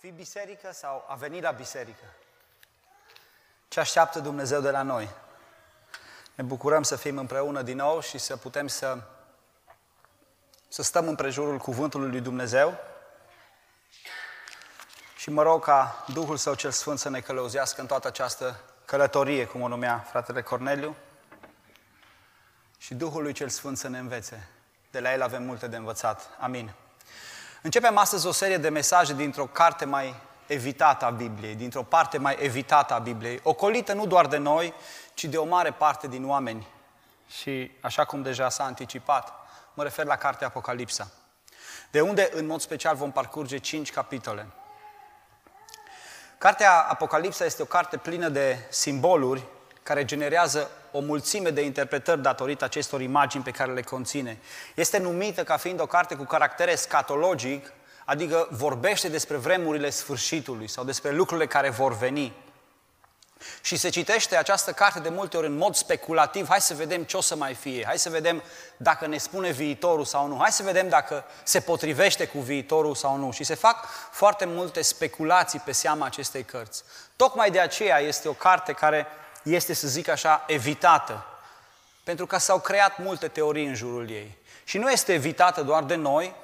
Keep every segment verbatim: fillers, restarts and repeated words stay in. fi biserică sau a veni la biserică? Ce așteaptă Dumnezeu de la noi? Ne bucurăm să fim împreună din nou și să putem să, să stăm împrejurul Cuvântului lui Dumnezeu. Și mă rog ca Duhul Său cel Sfânt să ne călăuzească în toată această călătorie, cum o numea fratele Corneliu. Și Duhul lui cel Sfânt să ne învețe. De la El avem multe de învățat. Amin. Începem astăzi o serie de mesaje dintr-o carte mai evitată a Bibliei, dintr-o parte mai evitată a Bibliei, ocolită nu doar de noi, ci de o mare parte din oameni. Și așa cum deja s-a anticipat, mă refer la cartea Apocalipsa, de unde în mod special vom parcurge cinci capitole. Cartea Apocalipsa este o carte plină de simboluri care generează o mulțime de interpretări datorită acestor imagini pe care le conține. Este numită ca fiind o carte cu caracter escatologic, adică vorbește despre vremurile sfârșitului sau despre lucrurile care vor veni. Și se citește această carte de multe ori în mod speculativ. Hai să vedem ce o să mai fie, hai să vedem dacă ne spune viitorul sau nu, hai să vedem dacă se potrivește cu viitorul sau nu. Și se fac foarte multe speculații pe seama acestei cărți. Tocmai de aceea este o carte care este, să zic așa, evitată, pentru că s-au creat multe teorii în jurul ei. Și nu este evitată doar de noi,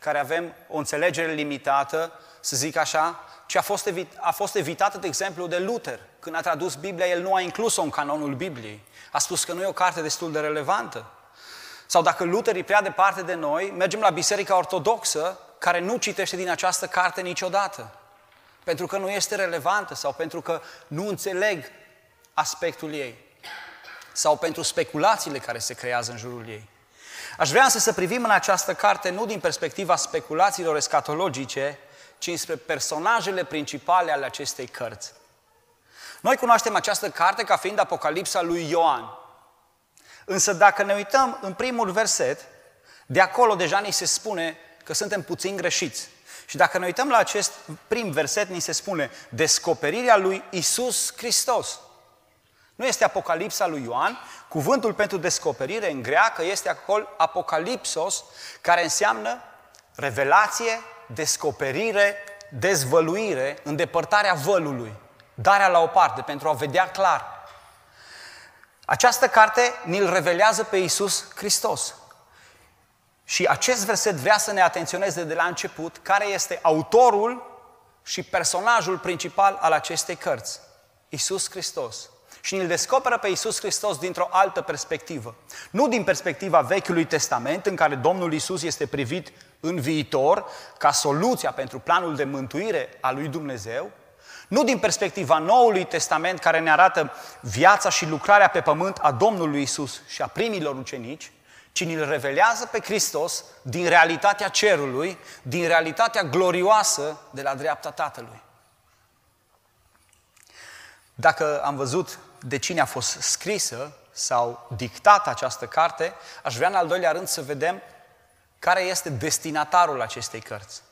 care avem o înțelegere limitată, să zic așa, ci a fost, evit- a fost evitată, de exemplu, de Luther. Când a tradus Biblia, el nu a inclus-o în canonul Bibliei. A spus că nu e o carte destul de relevantă. Sau dacă Luther e prea departe de noi, mergem la Biserica Ortodoxă, care nu citește din această carte niciodată. Pentru că nu este relevantă sau pentru că nu înțeleg aspectul ei. Sau pentru speculațiile care se creează în jurul ei. Aș vrea însă să privim în această carte nu din perspectiva speculațiilor escatologice, ci înspre personajele principale ale acestei cărți. Noi cunoaștem această carte ca fiind Apocalipsa lui Ioan. Însă dacă ne uităm în primul verset, de acolo deja ni se spune că suntem puțin greșiți. Și dacă ne uităm la acest prim verset, ni se spune descoperirea lui Iisus Hristos. Nu este Apocalipsa lui Ioan, cuvântul pentru descoperire în greacă este acolo Apocalipsos, care înseamnă revelație, descoperire, dezvăluire, îndepărtarea vălului, darea la o parte, pentru a vedea clar. Această carte ni-l revelează pe Iisus Hristos. Și acest verset vrea să ne atenționeze de la început care este autorul și personajul principal al acestei cărți, Iisus Hristos. Și îl descoperă pe Iisus Hristos dintr-o altă perspectivă. Nu din perspectiva Vechiului Testament, în care Domnul Iisus este privit în viitor ca soluția pentru planul de mântuire a lui Dumnezeu, nu din perspectiva Noului Testament, care ne arată viața și lucrarea pe pământ a Domnului Iisus și a primilor ucenici, ci îl revelează pe Hristos din realitatea cerului, din realitatea glorioasă de la dreapta Tatălui. Dacă am văzut de cine a fost scrisă sau dictată această carte, aș vrea în al doilea rând să vedem care este destinatarul acestei cărți.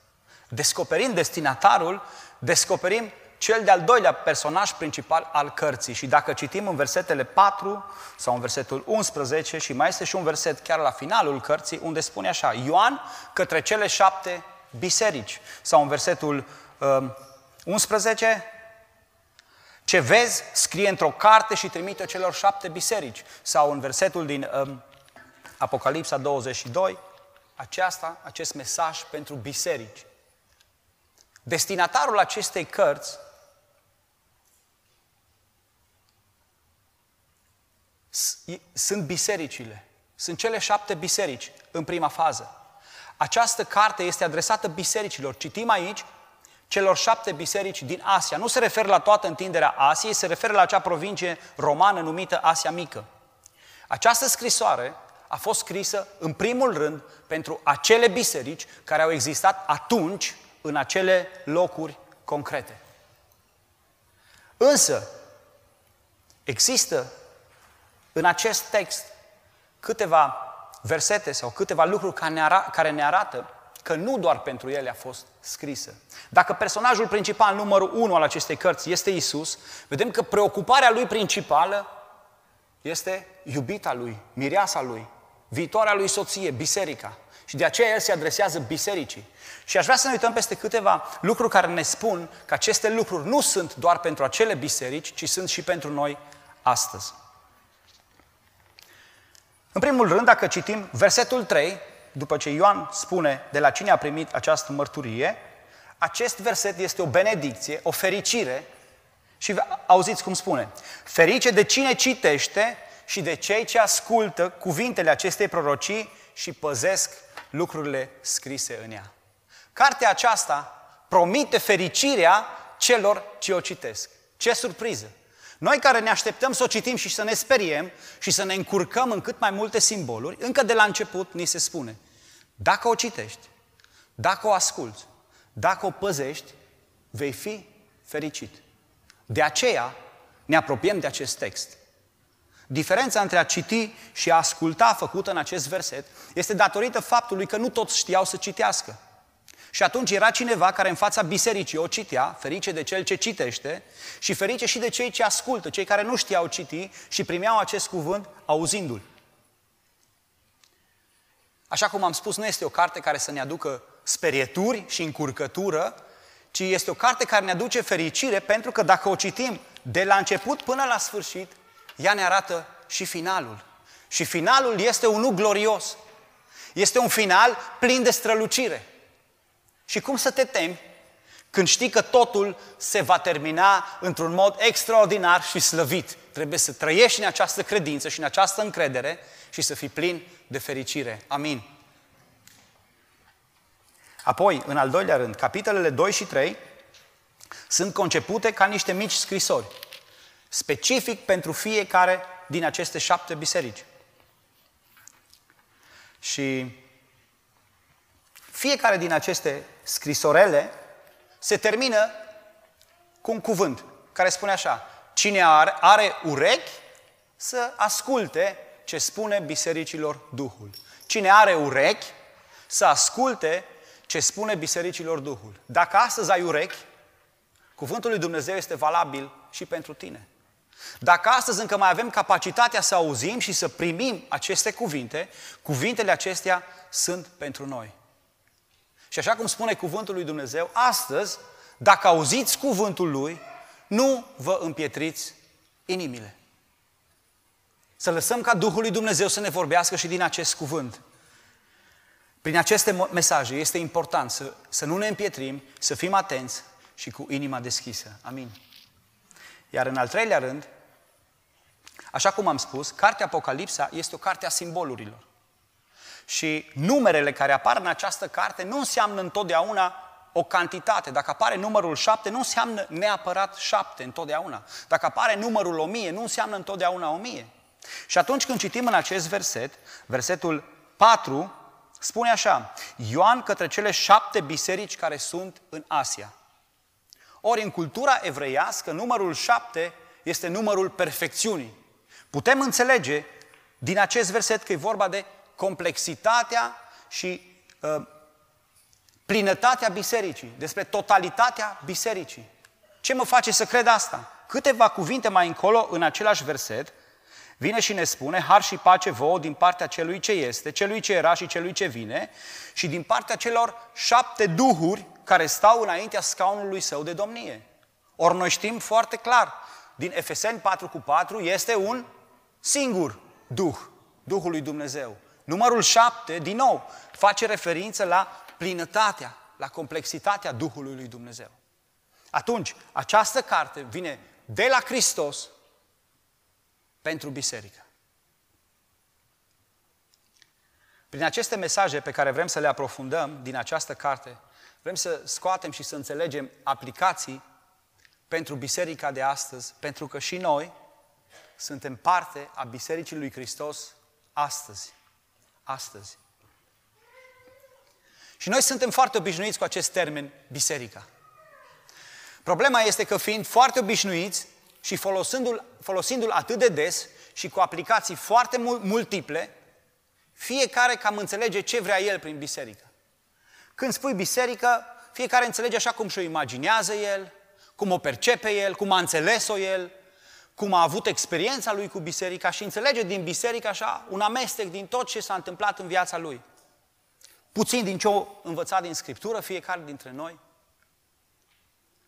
Descoperind destinatarul, descoperim cel de-al doilea personaj principal al cărții. Și dacă citim în versetele patru sau în versetul unsprezece și mai este și un verset chiar la finalul cărții unde spune așa, Ioan către cele șapte biserici. Sau în versetul unsprezece, ce vezi, scrie într-o carte și trimite celor șapte biserici. Sau în versetul din um, Apocalipsa douăzeci și doi, aceasta, acest mesaj pentru biserici. Destinatarul acestei cărți sunt bisericile. Sunt cele șapte biserici în prima fază. Această carte este adresată bisericilor. Citim aici celor șapte biserici din Asia. Nu se referă la toată întinderea Asiei, se referă la acea provincie romană numită Asia Mică. Această scrisoare a fost scrisă în primul rând pentru acele biserici care au existat atunci în acele locuri concrete. Însă, există în acest text câteva versete sau câteva lucruri care ne arată că nu doar pentru ele a fost scrisă. Dacă personajul principal, numărul unu al acestei cărți, este Iisus, vedem că preocuparea lui principală este iubita lui, mireasa lui, viitoarea lui soție, biserica. Și de aceea el se adresează bisericii. Și aș vrea să ne uităm peste câteva lucruri care ne spun că aceste lucruri nu sunt doar pentru acele biserici, ci sunt și pentru noi astăzi. În primul rând, dacă citim versetul trei, după ce Ioan spune de la cine a primit această mărturie, acest verset este o benedicție, o fericire și auziți cum spune. Ferice de cine citește și de cei ce ascultă cuvintele acestei prorocii și păzesc lucrurile scrise în ea. Cartea aceasta promite fericirea celor ce o citesc. Ce surpriză! Noi care ne așteptăm să o citim și să ne speriem și să ne încurcăm în cât mai multe simboluri, încă de la început ni se spune, dacă o citești, dacă o asculți, dacă o păzești, vei fi fericit. De aceea ne apropiem de acest text. Diferența între a citi și a asculta făcută în acest verset este datorită faptului că nu toți știau să citească. Și atunci era cineva care în fața bisericii o citea, ferice de cel ce citește și ferice și de cei ce ascultă, cei care nu știau citi și primeau acest cuvânt auzindu-l. Așa cum am spus, nu este o carte care să ne aducă sperieturi și încurcătură, ci este o carte care ne aduce fericire pentru că dacă o citim de la început până la sfârșit, ea ne arată și finalul. Și finalul este unul glorios. Este un final plin de strălucire. Și cum să te temi când știi că totul se va termina într-un mod extraordinar și slăvit? Trebuie să trăiești în această credință și în această încredere și să fii plin de fericire. Amin. Apoi, în al doilea rând, capitolele doi și trei sunt concepute ca niște mici scrisori, specific pentru fiecare din aceste șapte biserici. Și fiecare din aceste scrisorele se termină cu un cuvânt care spune așa, cine are, are urechi să asculte ce spune bisericilor Duhul. Cine are urechi să asculte ce spune bisericilor Duhul. Dacă astăzi ai urechi, cuvântul lui Dumnezeu este valabil și pentru tine. Dacă astăzi încă mai avem capacitatea să auzim și să primim aceste cuvinte, cuvintele acestea sunt pentru noi. Și așa cum spune cuvântul lui Dumnezeu, astăzi, dacă auziți cuvântul lui, nu vă împietriți inimile. Să lăsăm ca Duhul lui Dumnezeu să ne vorbească și din acest cuvânt. Prin aceste mesaje este important să, să nu ne împietrim, să fim atenți și cu inima deschisă. Amin. Iar în al treilea rând, așa cum am spus, cartea Apocalipsa este o carte a simbolurilor. Și numerele care apar în această carte nu înseamnă întotdeauna o cantitate. Dacă apare numărul șapte, nu înseamnă neapărat șapte întotdeauna. Dacă apare numărul o mie, nu înseamnă întotdeauna o mie. Și atunci când citim în acest verset, versetul patru, spune așa, Ioan către cele șapte biserici care sunt în Asia. Ori în cultura evreiască, numărul șapte este numărul perfecțiunii. Putem înțelege din acest verset că e vorba de complexitatea și uh, plinătatea bisericii, despre totalitatea bisericii. Ce mă face să cred asta? Câteva cuvinte mai încolo, în același verset, vine și ne spune, har și pace vouă din partea celui ce este, celui ce era și celui ce vine, și din partea celor șapte duhuri care stau înaintea scaunului său de domnie. Ori noi știm foarte clar, din Efeseni patru cu patru este un singur duh, Duhul lui Dumnezeu. Numărul șapte, din nou, face referință la plinătatea, la complexitatea Duhului lui Dumnezeu. Atunci, această carte vine de la Hristos pentru biserică. Prin aceste mesaje pe care vrem să le aprofundăm din această carte, vrem să scoatem și să înțelegem aplicații pentru biserica de astăzi, pentru că și noi suntem parte a Bisericii lui Hristos astăzi. Astăzi. Și noi suntem foarte obișnuiți cu acest termen, biserica. Problema este că fiind foarte obișnuiți și folosindu-l, folosindu-l atât de des și cu aplicații foarte multiple, fiecare cam înțelege ce vrea el prin biserică. Când spui biserică, fiecare înțelege așa cum și-o imaginează el, cum o percepe el, cum a înțeles-o el, cum a avut experiența lui cu biserica și înțelege din biserică așa un amestec din tot ce s-a întâmplat în viața lui. Puțin din ce o învăța din Scriptură fiecare dintre noi,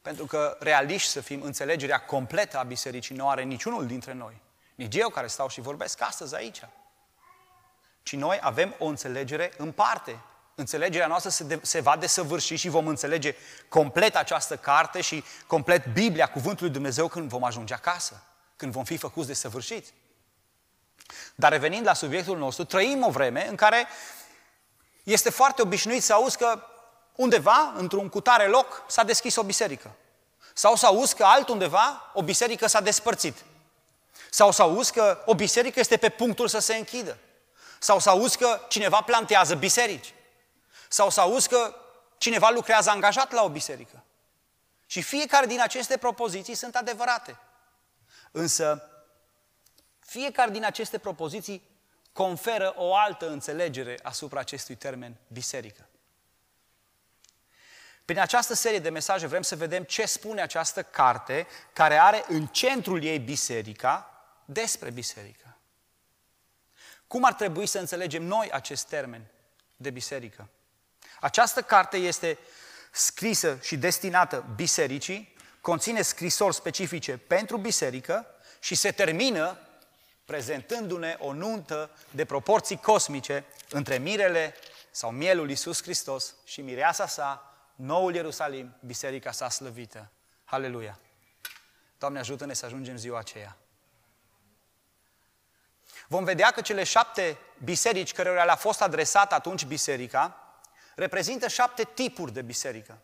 pentru că realiști să fim, înțelegerea completă a bisericii nu are niciunul dintre noi, nici eu care stau și vorbesc astăzi aici, ci noi avem o înțelegere în parte. Înțelegerea noastră se, de, se va desăvârși și vom înțelege complet această carte și complet Biblia, Cuvântul lui Dumnezeu, când vom ajunge acasă, când vom fi făcuți desăvârșiți. Dar revenind la subiectul nostru, trăim o vreme în care este foarte obișnuit să auzi că undeva, într-un cutare loc, s-a deschis o biserică. Sau să auzi că altundeva o biserică s-a despărțit. Sau să auzi că o biserică este pe punctul să se închidă. Sau să auzi că cineva plantează biserici. Sau să auzi că cineva lucrează angajat la o biserică. Și fiecare din aceste propoziții sunt adevărate. Însă, fiecare din aceste propoziții conferă o altă înțelegere asupra acestui termen biserică. Prin această serie de mesaje vrem să vedem ce spune această carte care are în centrul ei biserica, despre biserică. Cum ar trebui să înțelegem noi acest termen de biserică? Această carte este scrisă și destinată bisericii, conține scrisori specifice pentru biserică și se termină prezentându-ne o nuntă de proporții cosmice între mirele sau mielul Iisus Hristos și mireasa sa, noul Ierusalim, biserica sa slăvită. Haleluia! Doamne, ajută-ne să ajungem ziua aceea. Vom vedea că cele șapte biserici cărora le-a fost adresată atunci biserica reprezintă șapte tipuri de biserică.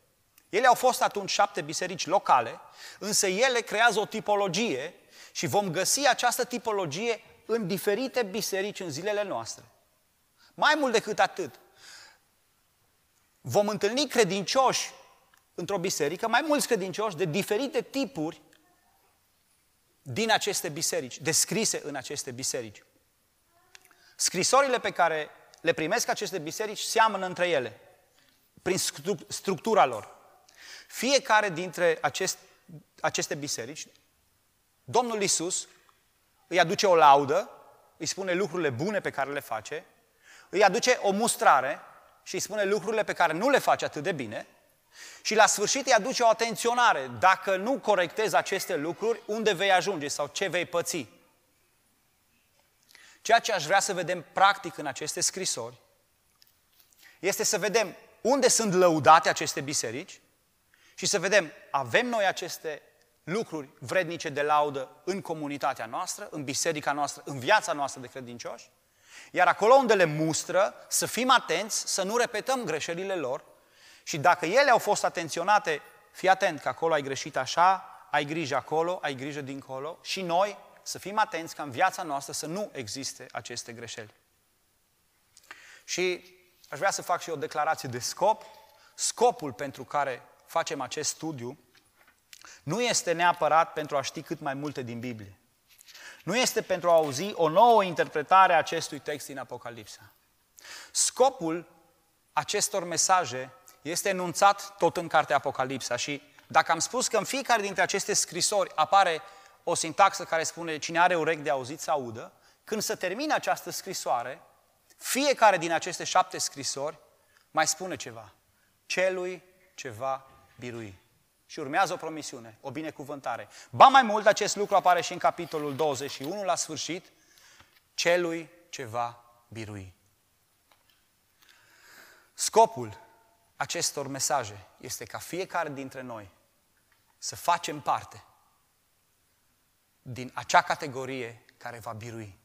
Ele au fost atunci șapte biserici locale, însă ele creează o tipologie și vom găsi această tipologie în diferite biserici în zilele noastre. Mai mult decât atât, vom întâlni credincioși într-o biserică, mai mulți credincioși de diferite tipuri din aceste biserici, descrise în aceste biserici. Scrisorile pe care le primesc aceste biserici seamănă între ele, prin structura lor. Fiecare dintre acest, aceste biserici, Domnul Iisus îi aduce o laudă, îi spune lucrurile bune pe care le face, îi aduce o mustrare și îi spune lucrurile pe care nu le face atât de bine și la sfârșit îi aduce o atenționare. Dacă nu corectezi aceste lucruri, unde vei ajunge sau ce vei păți? Ceea ce aș vrea să vedem practic în aceste scrisori este să vedem unde sunt lăudate aceste biserici și să vedem, avem noi aceste lucruri vrednice de laudă în comunitatea noastră, în biserica noastră, în viața noastră de credincioși, iar acolo unde le mustră, să fim atenți, să nu repetăm greșelile lor și dacă ele au fost atenționate, fii atent că acolo ai greșit așa, ai grijă acolo, ai grijă dincolo și noi să fim atenți ca în viața noastră să nu existe aceste greșeli. Și aș vrea să fac și o declarație de scop. Scopul pentru care facem acest studiu nu este neapărat pentru a ști cât mai multe din Biblie. Nu este pentru a auzi o nouă interpretare a acestui text din Apocalipsa. Scopul acestor mesaje este enunțat tot în cartea Apocalipsa și dacă am spus că în fiecare dintre aceste scrisori apare o sintaxă care spune cine are urechi de auzit să audă, când se termină această scrisoare, fiecare din aceste șapte scrisori mai spune ceva. Celui ce va birui. Și urmează o promisiune, o binecuvântare. Ba mai mult, acest lucru apare și în capitolul douăzeci și unu, la sfârșit, celui ce va birui. Scopul acestor mesaje este ca fiecare dintre noi să facem parte din acea categorie care va birui.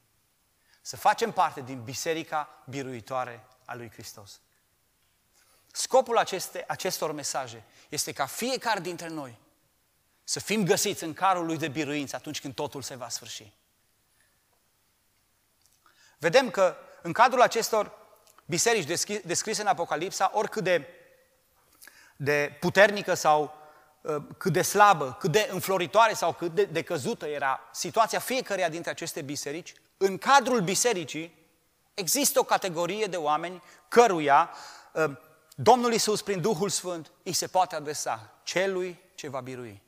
Să facem parte din Biserica Biruitoare a lui Hristos. Scopul aceste, acestor mesaje este ca fiecare dintre noi să fim găsiți în carul lui de biruință atunci când totul se va sfârși. Vedem că în cadrul acestor biserici descrise în Apocalipsa, oricât de, de puternică sau cât de slabă, cât de înfloritoare sau cât de, de căzută era situația fiecăreia dintre aceste biserici, în cadrul bisericii există o categorie de oameni căruia Domnul Iisus, prin Duhul Sfânt, îi se poate adresa celui ce va birui.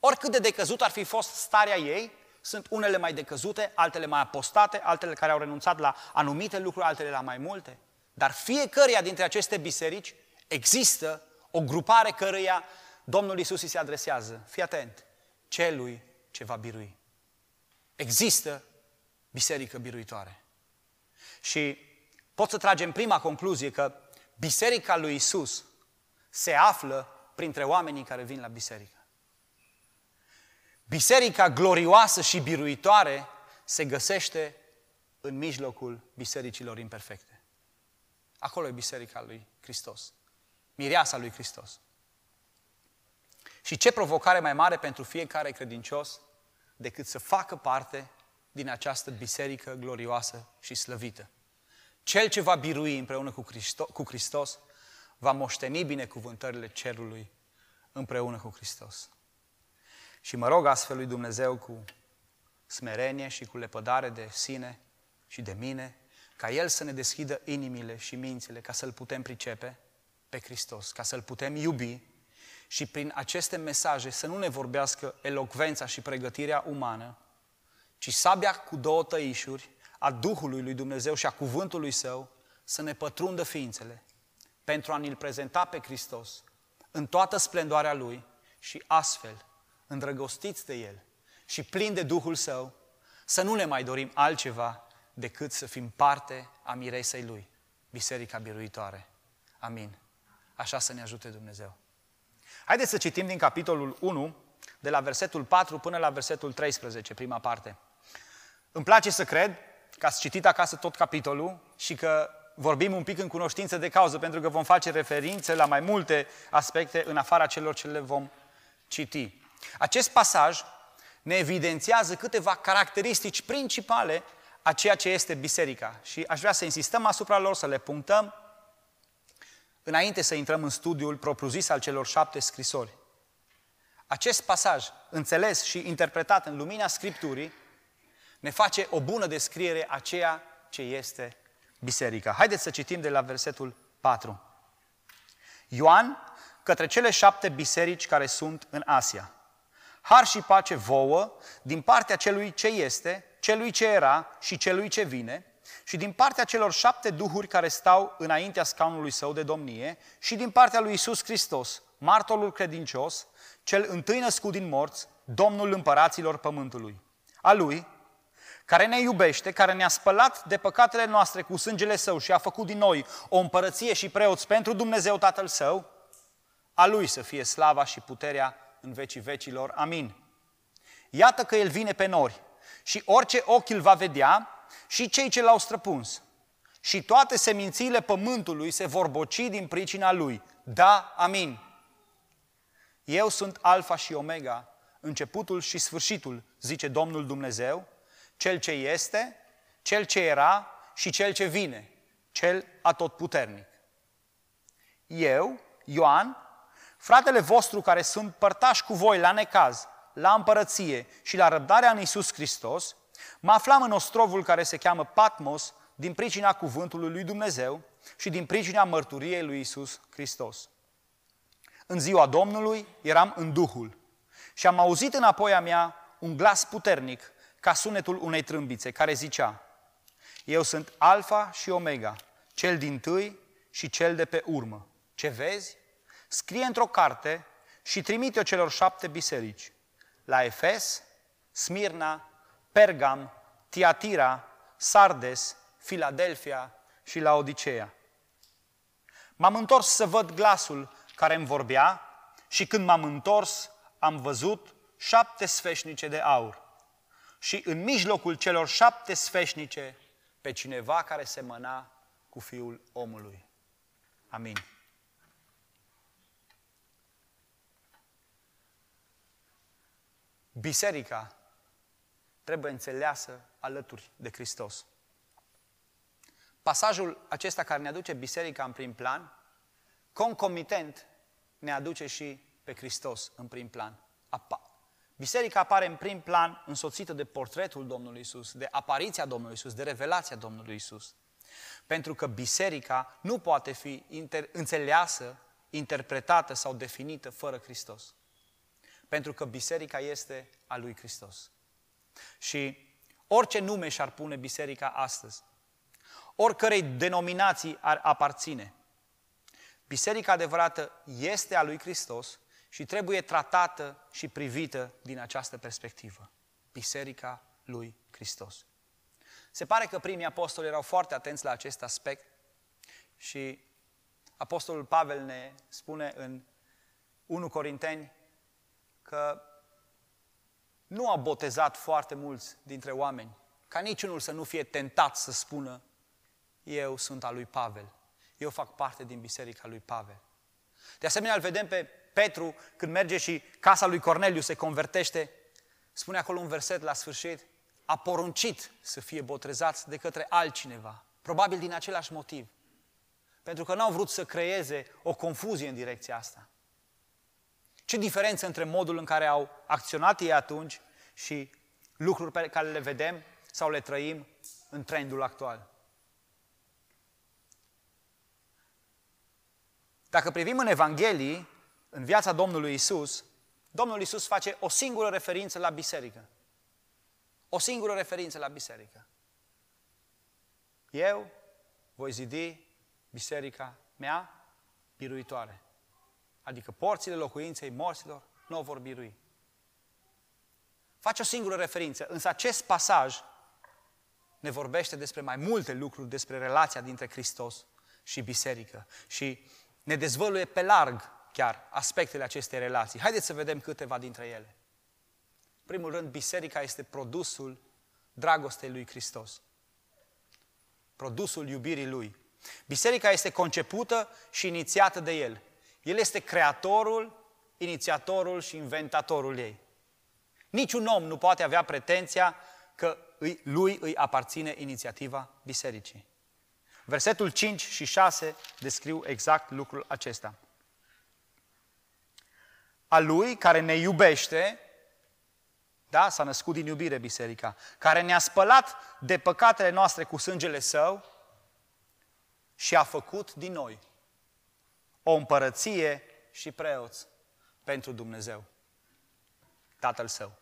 Oricât de decăzut ar fi fost starea ei, Sunt unele mai decăzute, altele mai apostate, altele care au renunțat la anumite lucruri, altele la mai multe. Dar fiecăreia dintre aceste biserici există o grupare căreia Domnul Iisus îi se adresează. Fii atent, celui ce va birui. Există biserică biruitoare. Și pot să tragem prima concluzie că biserica lui Iisus se află printre oamenii care vin la biserică. Biserica glorioasă și biruitoare se găsește în mijlocul bisericilor imperfecte. Acolo e biserica lui Hristos, mireasa lui Hristos. Și ce provocare mai mare pentru fiecare credincios decât să facă parte din această biserică glorioasă și slăvită. Cel ce va birui împreună cu Hristos, cu Hristos va moșteni binecuvântările cerului împreună cu Hristos. Și mă rog astfel lui Dumnezeu cu smerenie și cu lepădare de sine și de mine, ca El să ne deschidă inimile și mințile, ca să-L putem pricepe pe Hristos, ca să-L putem iubi și prin aceste mesaje să nu ne vorbească elocvența și pregătirea umană, ci sabia cu două tăișuri a Duhului lui Dumnezeu și a Cuvântului Său să ne pătrundă ființele pentru a ne-L prezenta pe Hristos în toată splendoarea Lui și astfel îndrăgostiți de El și plini de Duhul Său, să nu ne mai dorim altceva decât să fim parte a miresei Lui, Biserica Biruitoare. Amin. Așa să ne ajute Dumnezeu. Haideți să citim din capitolul unu, de la versetul patru până la versetul treisprezece, prima parte. Îmi place să cred că ați citit acasă tot capitolul și că vorbim un pic în cunoștință de cauză, pentru că vom face referințe la mai multe aspecte în afara celor ce le vom citi. Acest pasaj ne evidențiază câteva caracteristici principale a ceea ce este biserica și aș vrea să insistăm asupra lor, să le punctăm înainte să intrăm în studiul propriu-zis al celor șapte scrisori. Acest pasaj, înțeles și interpretat în lumina Scripturii, ne face o bună descriere a ceea ce este biserica. Haideți să citim de la versetul patru. Ioan, către cele șapte biserici care sunt în Asia. Har și pace vouă din partea celui ce este, celui ce era și celui ce vine și din partea celor șapte duhuri care stau înaintea scaunului său de domnie și din partea lui Iisus Hristos, martorul credincios, cel întâi născut din morți, Domnul împăraților pământului. A Lui, care ne iubește, care ne-a spălat de păcatele noastre cu sângele Său și a făcut din noi o împărăție și preoți pentru Dumnezeu Tatăl Său, a Lui să fie slava și puterea în vecii vecilor. Amin. Iată că El vine pe nori și orice ochi îl va vedea și cei ce l-au străpuns. Și toate semințiile pământului se vor boci din pricina Lui. Da, amin. Eu sunt Alfa și Omega, începutul și sfârșitul, zice Domnul Dumnezeu, Cel ce este, Cel ce era și Cel ce vine, Cel atotputernic. Eu, Ioan, fratele vostru care sunt părtași cu voi la necaz, la împărăție și la răbdarea în Iisus Hristos, mă aflam în ostrovul care se cheamă Patmos din pricina cuvântului lui Dumnezeu și din pricina mărturiei lui Iisus Hristos. În ziua Domnului eram în Duhul și am auzit înapoi a mea un glas puternic ca sunetul unei trâmbițe care zicea: Eu sunt Alfa și Omega, cel dintâi și cel de pe urmă. Ce vezi? Scrie într-o carte și trimite-o celor șapte biserici, la Efes, Smirna, Pergam, Tiatira, Sardes, Filadelfia și Laodiceea. M-am întors să văd glasul care îmi vorbea și când m-am întors am văzut șapte sfeșnice de aur și în mijlocul celor șapte sfeșnice pe cineva care semăna cu Fiul omului. Amin. Biserica trebuie înțeleasă alături de Hristos. Pasajul acesta care ne aduce biserica în prim plan, concomitent ne aduce și pe Hristos în prim plan. Biserica apare în prim plan însoțită de portretul Domnului Iisus, de apariția Domnului Iisus, de revelația Domnului Iisus. Pentru că biserica nu poate fi inter- înțeleasă, interpretată sau definită fără Hristos. Pentru că biserica este a lui Hristos. Și orice nume și-ar pune biserica astăzi, oricărei denominații ar aparține, biserica adevărată este a lui Hristos și trebuie tratată și privită din această perspectivă. Biserica lui Hristos. Se pare că primii apostoli erau foarte atenți la acest aspect și apostolul Pavel ne spune în întâi Corinteni că nu a botezat foarte mulți dintre oameni, ca niciunul să nu fie tentat să spună eu sunt al lui Pavel, eu fac parte din biserica lui Pavel. De asemenea, îl vedem pe Petru când merge și casa lui Corneliu se convertește, spune acolo un verset la sfârșit, a poruncit să fie botezați de către altcineva, probabil din același motiv, pentru că n-au vrut să creeze o confuzie în direcția asta. Ce diferență între modul în care au acționat ei atunci și lucruri pe care le vedem sau le trăim în trendul actual. Dacă privim în Evanghelii, în viața Domnului Iisus, Domnul Iisus face o singură referință la biserică. O singură referință la biserică. Eu voi zidi biserica mea biruitoare. Adică porțile locuinței morților nu o vor birui. Face o singură referință, însă acest pasaj ne vorbește despre mai multe lucruri, despre relația dintre Hristos și biserică. Și ne dezvăluie pe larg chiar aspectele acestei relații. Haideți să vedem câteva dintre ele. În primul rând, biserica este produsul dragostei lui Hristos. Produsul iubirii lui. Biserica este concepută și inițiată de el. El este creatorul, inițiatorul și inventatorul ei. Niciun om nu poate avea pretenția că lui îi aparține inițiativa bisericii. Versetul cinci și șase descriu exact lucrul acesta. A lui care ne iubește, da, s-a născut din iubire biserica, care ne-a spălat de păcatele noastre cu sângele său și a făcut din noi o împărăție și preoți pentru Dumnezeu, Tatăl său.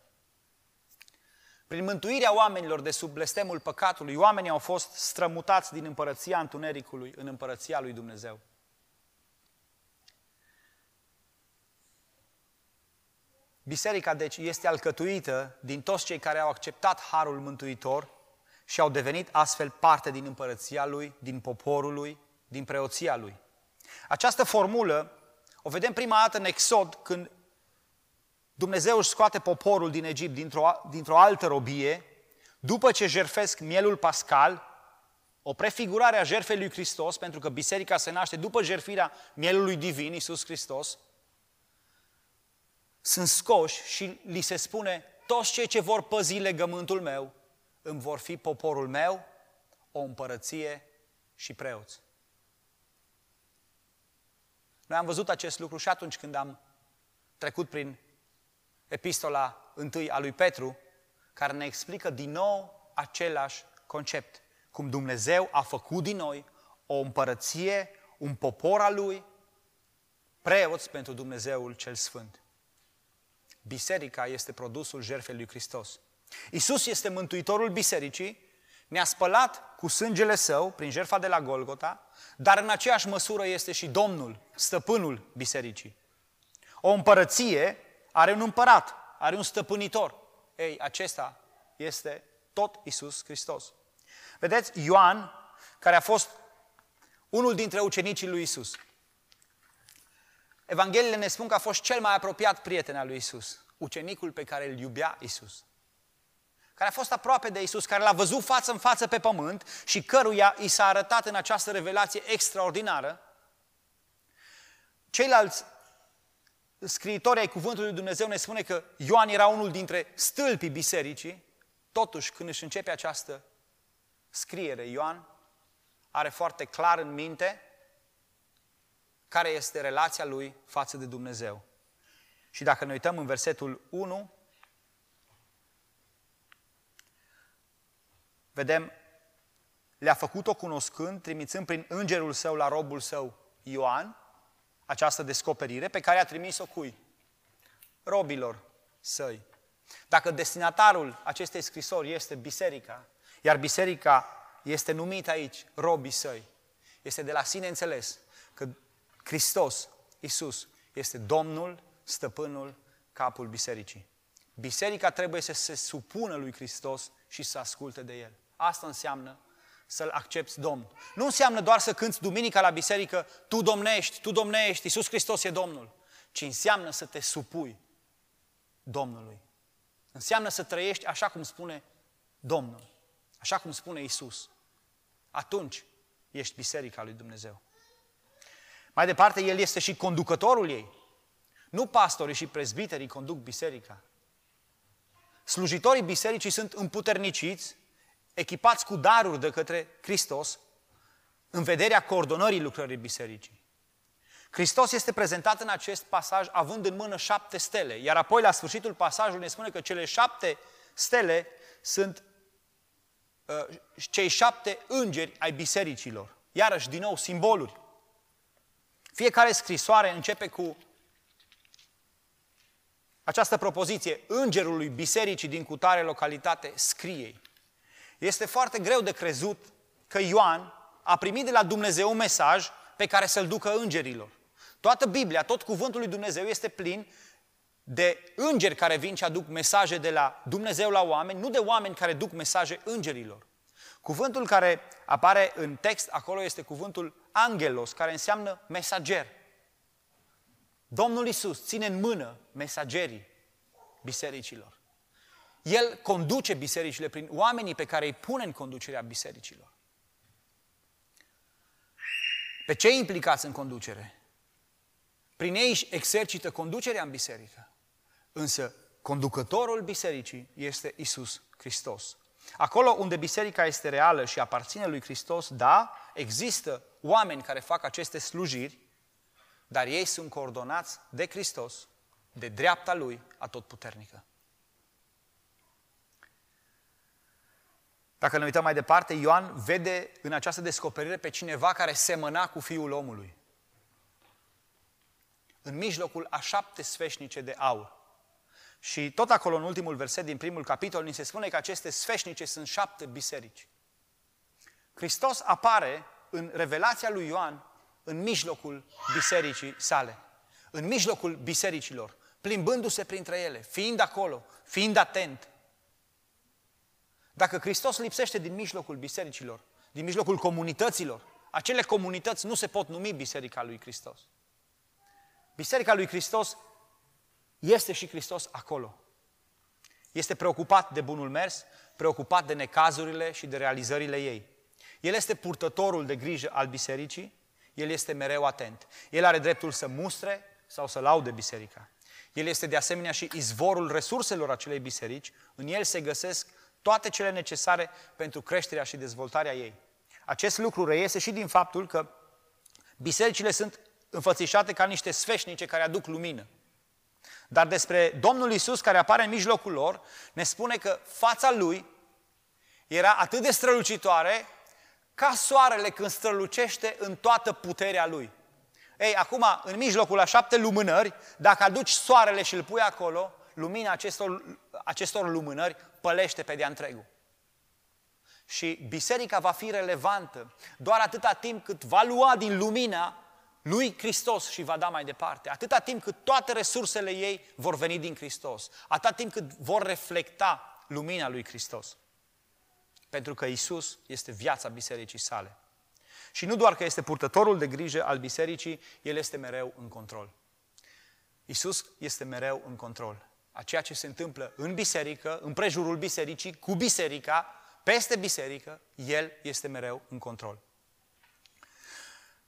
Prin mântuirea oamenilor de sub blestemul păcatului, oamenii au fost strămutați din împărăția întunericului în împărăția lui Dumnezeu. Biserica, deci, este alcătuită din toți cei care au acceptat harul mântuitor și au devenit astfel parte din împărăția lui, din poporul lui, din preoția lui. Această formulă o vedem prima dată în Exod, când Dumnezeu își scoate poporul din Egipt, dintr-o, dintr-o altă robie, după ce jertfesc mielul pascal, o prefigurare a jertfei lui Hristos, pentru că biserica se naște după jertfirea mielului divin, Iisus Hristos, sunt scoși și li se spune, toți cei ce vor păzi legământul meu, îmi vor fi poporul meu, o împărăție și preoți. Noi am văzut acest lucru și atunci când am trecut prin epistola întâi a lui Petru, care ne explică din nou același concept. Cum Dumnezeu a făcut din noi o împărăție, un popor al lui, preoți pentru Dumnezeul cel Sfânt. Biserica este produsul jertfei lui Hristos. Iisus este mântuitorul bisericii, ne-a spălat cu sângele său, prin jertfa de la Golgota, dar în aceeași măsură este și Domnul, stăpânul bisericii. O împărăție are un împărat, are un stăpânitor. Ei, acesta este tot Iisus Hristos. Vedeți, Ioan, care a fost unul dintre ucenicii lui Iisus. Evangheliile ne spun că a fost cel mai apropiat prieten al lui Iisus, ucenicul pe care îl iubea Iisus, care a fost aproape de Iisus, care l-a văzut față în față pe pământ și căruia i s-a arătat în această revelație extraordinară. Ceilalți scriitori ai Cuvântului lui Dumnezeu ne spune că Ioan era unul dintre stâlpii bisericii, totuși când își începe această scriere, Ioan are foarte clar în minte care este relația lui față de Dumnezeu. Și dacă ne uităm în versetul unu, vedem, le-a făcut-o cunoscând, trimițând prin îngerul său la robul său Ioan, această descoperire pe care a trimis-o cui? Robilor săi. Dacă destinatarul acestei scrisori este biserica, iar biserica este numită aici robii săi, este de la sine înțeles că Hristos, Iisus, este Domnul, Stăpânul, capul bisericii. Biserica trebuie să se supună lui Hristos și să asculte de El. Asta înseamnă să-L accepți Domnul. Nu înseamnă doar să cânți duminica la biserică, tu domnești, tu domnești, Iisus Hristos e Domnul, ci înseamnă să te supui Domnului. Înseamnă să trăiești așa cum spune Domnul, așa cum spune Iisus. Atunci ești biserica lui Dumnezeu. Mai departe, El este și conducătorul ei. Nu pastorii și prezbiterii conduc biserica. Slujitorii bisericii sunt împuterniciți, echipați cu daruri de către Hristos, în vederea coordonării lucrării bisericii. Hristos este prezentat în acest pasaj având în mână șapte stele, iar apoi la sfârșitul pasajului ne spune că cele șapte stele sunt uh, cei șapte îngeri ai bisericilor. Iarăși, din nou, simboluri. Fiecare scrisoare începe cu această propoziție: îngerului bisericii din cutare localitate scriei. Este foarte greu de crezut că Ioan a primit de la Dumnezeu un mesaj pe care să-l ducă îngerilor. Toată Biblia, tot cuvântul lui Dumnezeu este plin de îngeri care vin și aduc mesaje de la Dumnezeu la oameni, nu de oameni care duc mesaje îngerilor. Cuvântul care apare în text acolo este cuvântul angelos, care înseamnă mesager. Domnul Iisus ține în mână mesagerii bisericilor. El conduce bisericile prin oamenii pe care îi pune în conducerea bisericilor. Pe cei implicați în conducere? Prin ei își exercită conducerea în biserică. Însă conducătorul bisericii este Iisus Hristos. Acolo unde biserica este reală și aparține lui Hristos, da, există oameni care fac aceste slujiri, dar ei sunt coordonați de Hristos, de dreapta Lui atotputernică. Dacă ne uităm mai departe, Ioan vede în această descoperire pe cineva care semăna cu Fiul omului. În mijlocul a șapte sfeșnice de aur. Și tot acolo, în ultimul verset din primul capitol, ni se spune că aceste sfeșnice sunt șapte biserici. Hristos apare în revelația lui Ioan în mijlocul bisericii sale, în mijlocul bisericilor, plimbându-se printre ele, fiind acolo, fiind atent. Dacă Hristos lipsește din mijlocul bisericilor, din mijlocul comunităților, acele comunități nu se pot numi Biserica lui Hristos. Biserica lui Hristos este și Hristos acolo. Este preocupat de bunul mers, preocupat de necazurile și de realizările ei. El este purtătorul de grijă al bisericii, El este mereu atent. El are dreptul să mustre sau să laude biserica. El este de asemenea și izvorul resurselor acelei biserici. În el se găsesc toate cele necesare pentru creșterea și dezvoltarea ei. Acest lucru reiese și din faptul că bisericile sunt înfățișate ca niște sfeșnice care aduc lumină. Dar despre Domnul Iisus, care apare în mijlocul lor, ne spune că fața Lui era atât de strălucitoare ca soarele când strălucește în toată puterea Lui. Ei, acum, în mijlocul a șapte lumânări, dacă aduci soarele și îl pui acolo, lumina acestor, acestor lumânări pălește pe de-a întregul. Și biserica va fi relevantă doar atâta timp cât va lua din lumina lui Hristos și va da mai departe. Atâta timp cât toate resursele ei vor veni din Hristos. Atâta timp cât vor reflecta lumina lui Hristos. Pentru că Iisus este viața bisericii sale. Și nu doar că este purtătorul de grijă al bisericii, El este mereu în control. Iisus este mereu în control a ceea ce se întâmplă în biserică, în prejurul bisericii, cu biserica, peste biserică. El este mereu în control.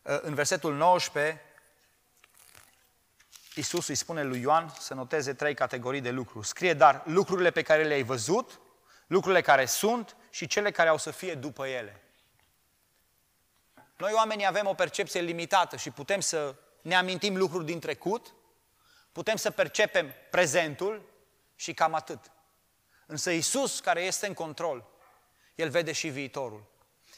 În versetul nouăsprezece, Iisus îi spune lui Ioan să noteze trei categorii de lucruri. Scrie, dar, lucrurile pe care le-ai văzut, lucrurile care sunt și cele care au să fie după ele. Noi oamenii avem o percepție limitată și putem să ne amintim lucruri din trecut, putem să percepem prezentul și cam atât. Însă Iisus, care este în control, El vede și viitorul.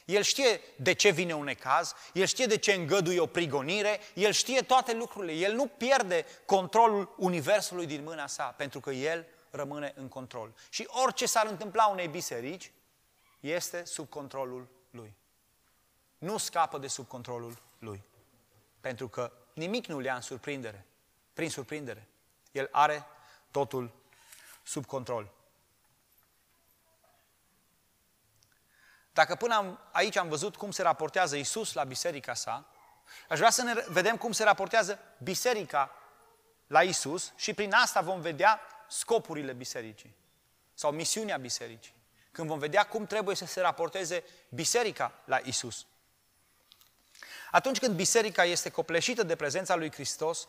El știe de ce vine un necaz, El știe de ce îngăduie o prigonire, El știe toate lucrurile. El nu pierde controlul universului din mâna Sa, pentru că El rămâne în control. Și orice s-ar întâmpla unei biserici, este sub controlul lui. Nu scapă de sub controlul lui. Pentru că nimic nu le ia în surprindere. Prin surprindere. El are totul sub control. Dacă până am, aici am văzut cum se raportează Iisus la biserica sa, aș vrea să ne vedem cum se raportează biserica la Iisus și prin asta vom vedea scopurile bisericii sau misiunea bisericii. Când vom vedea cum trebuie să se raporteze biserica la Iisus. Atunci când biserica este copleșită de prezența lui Hristos,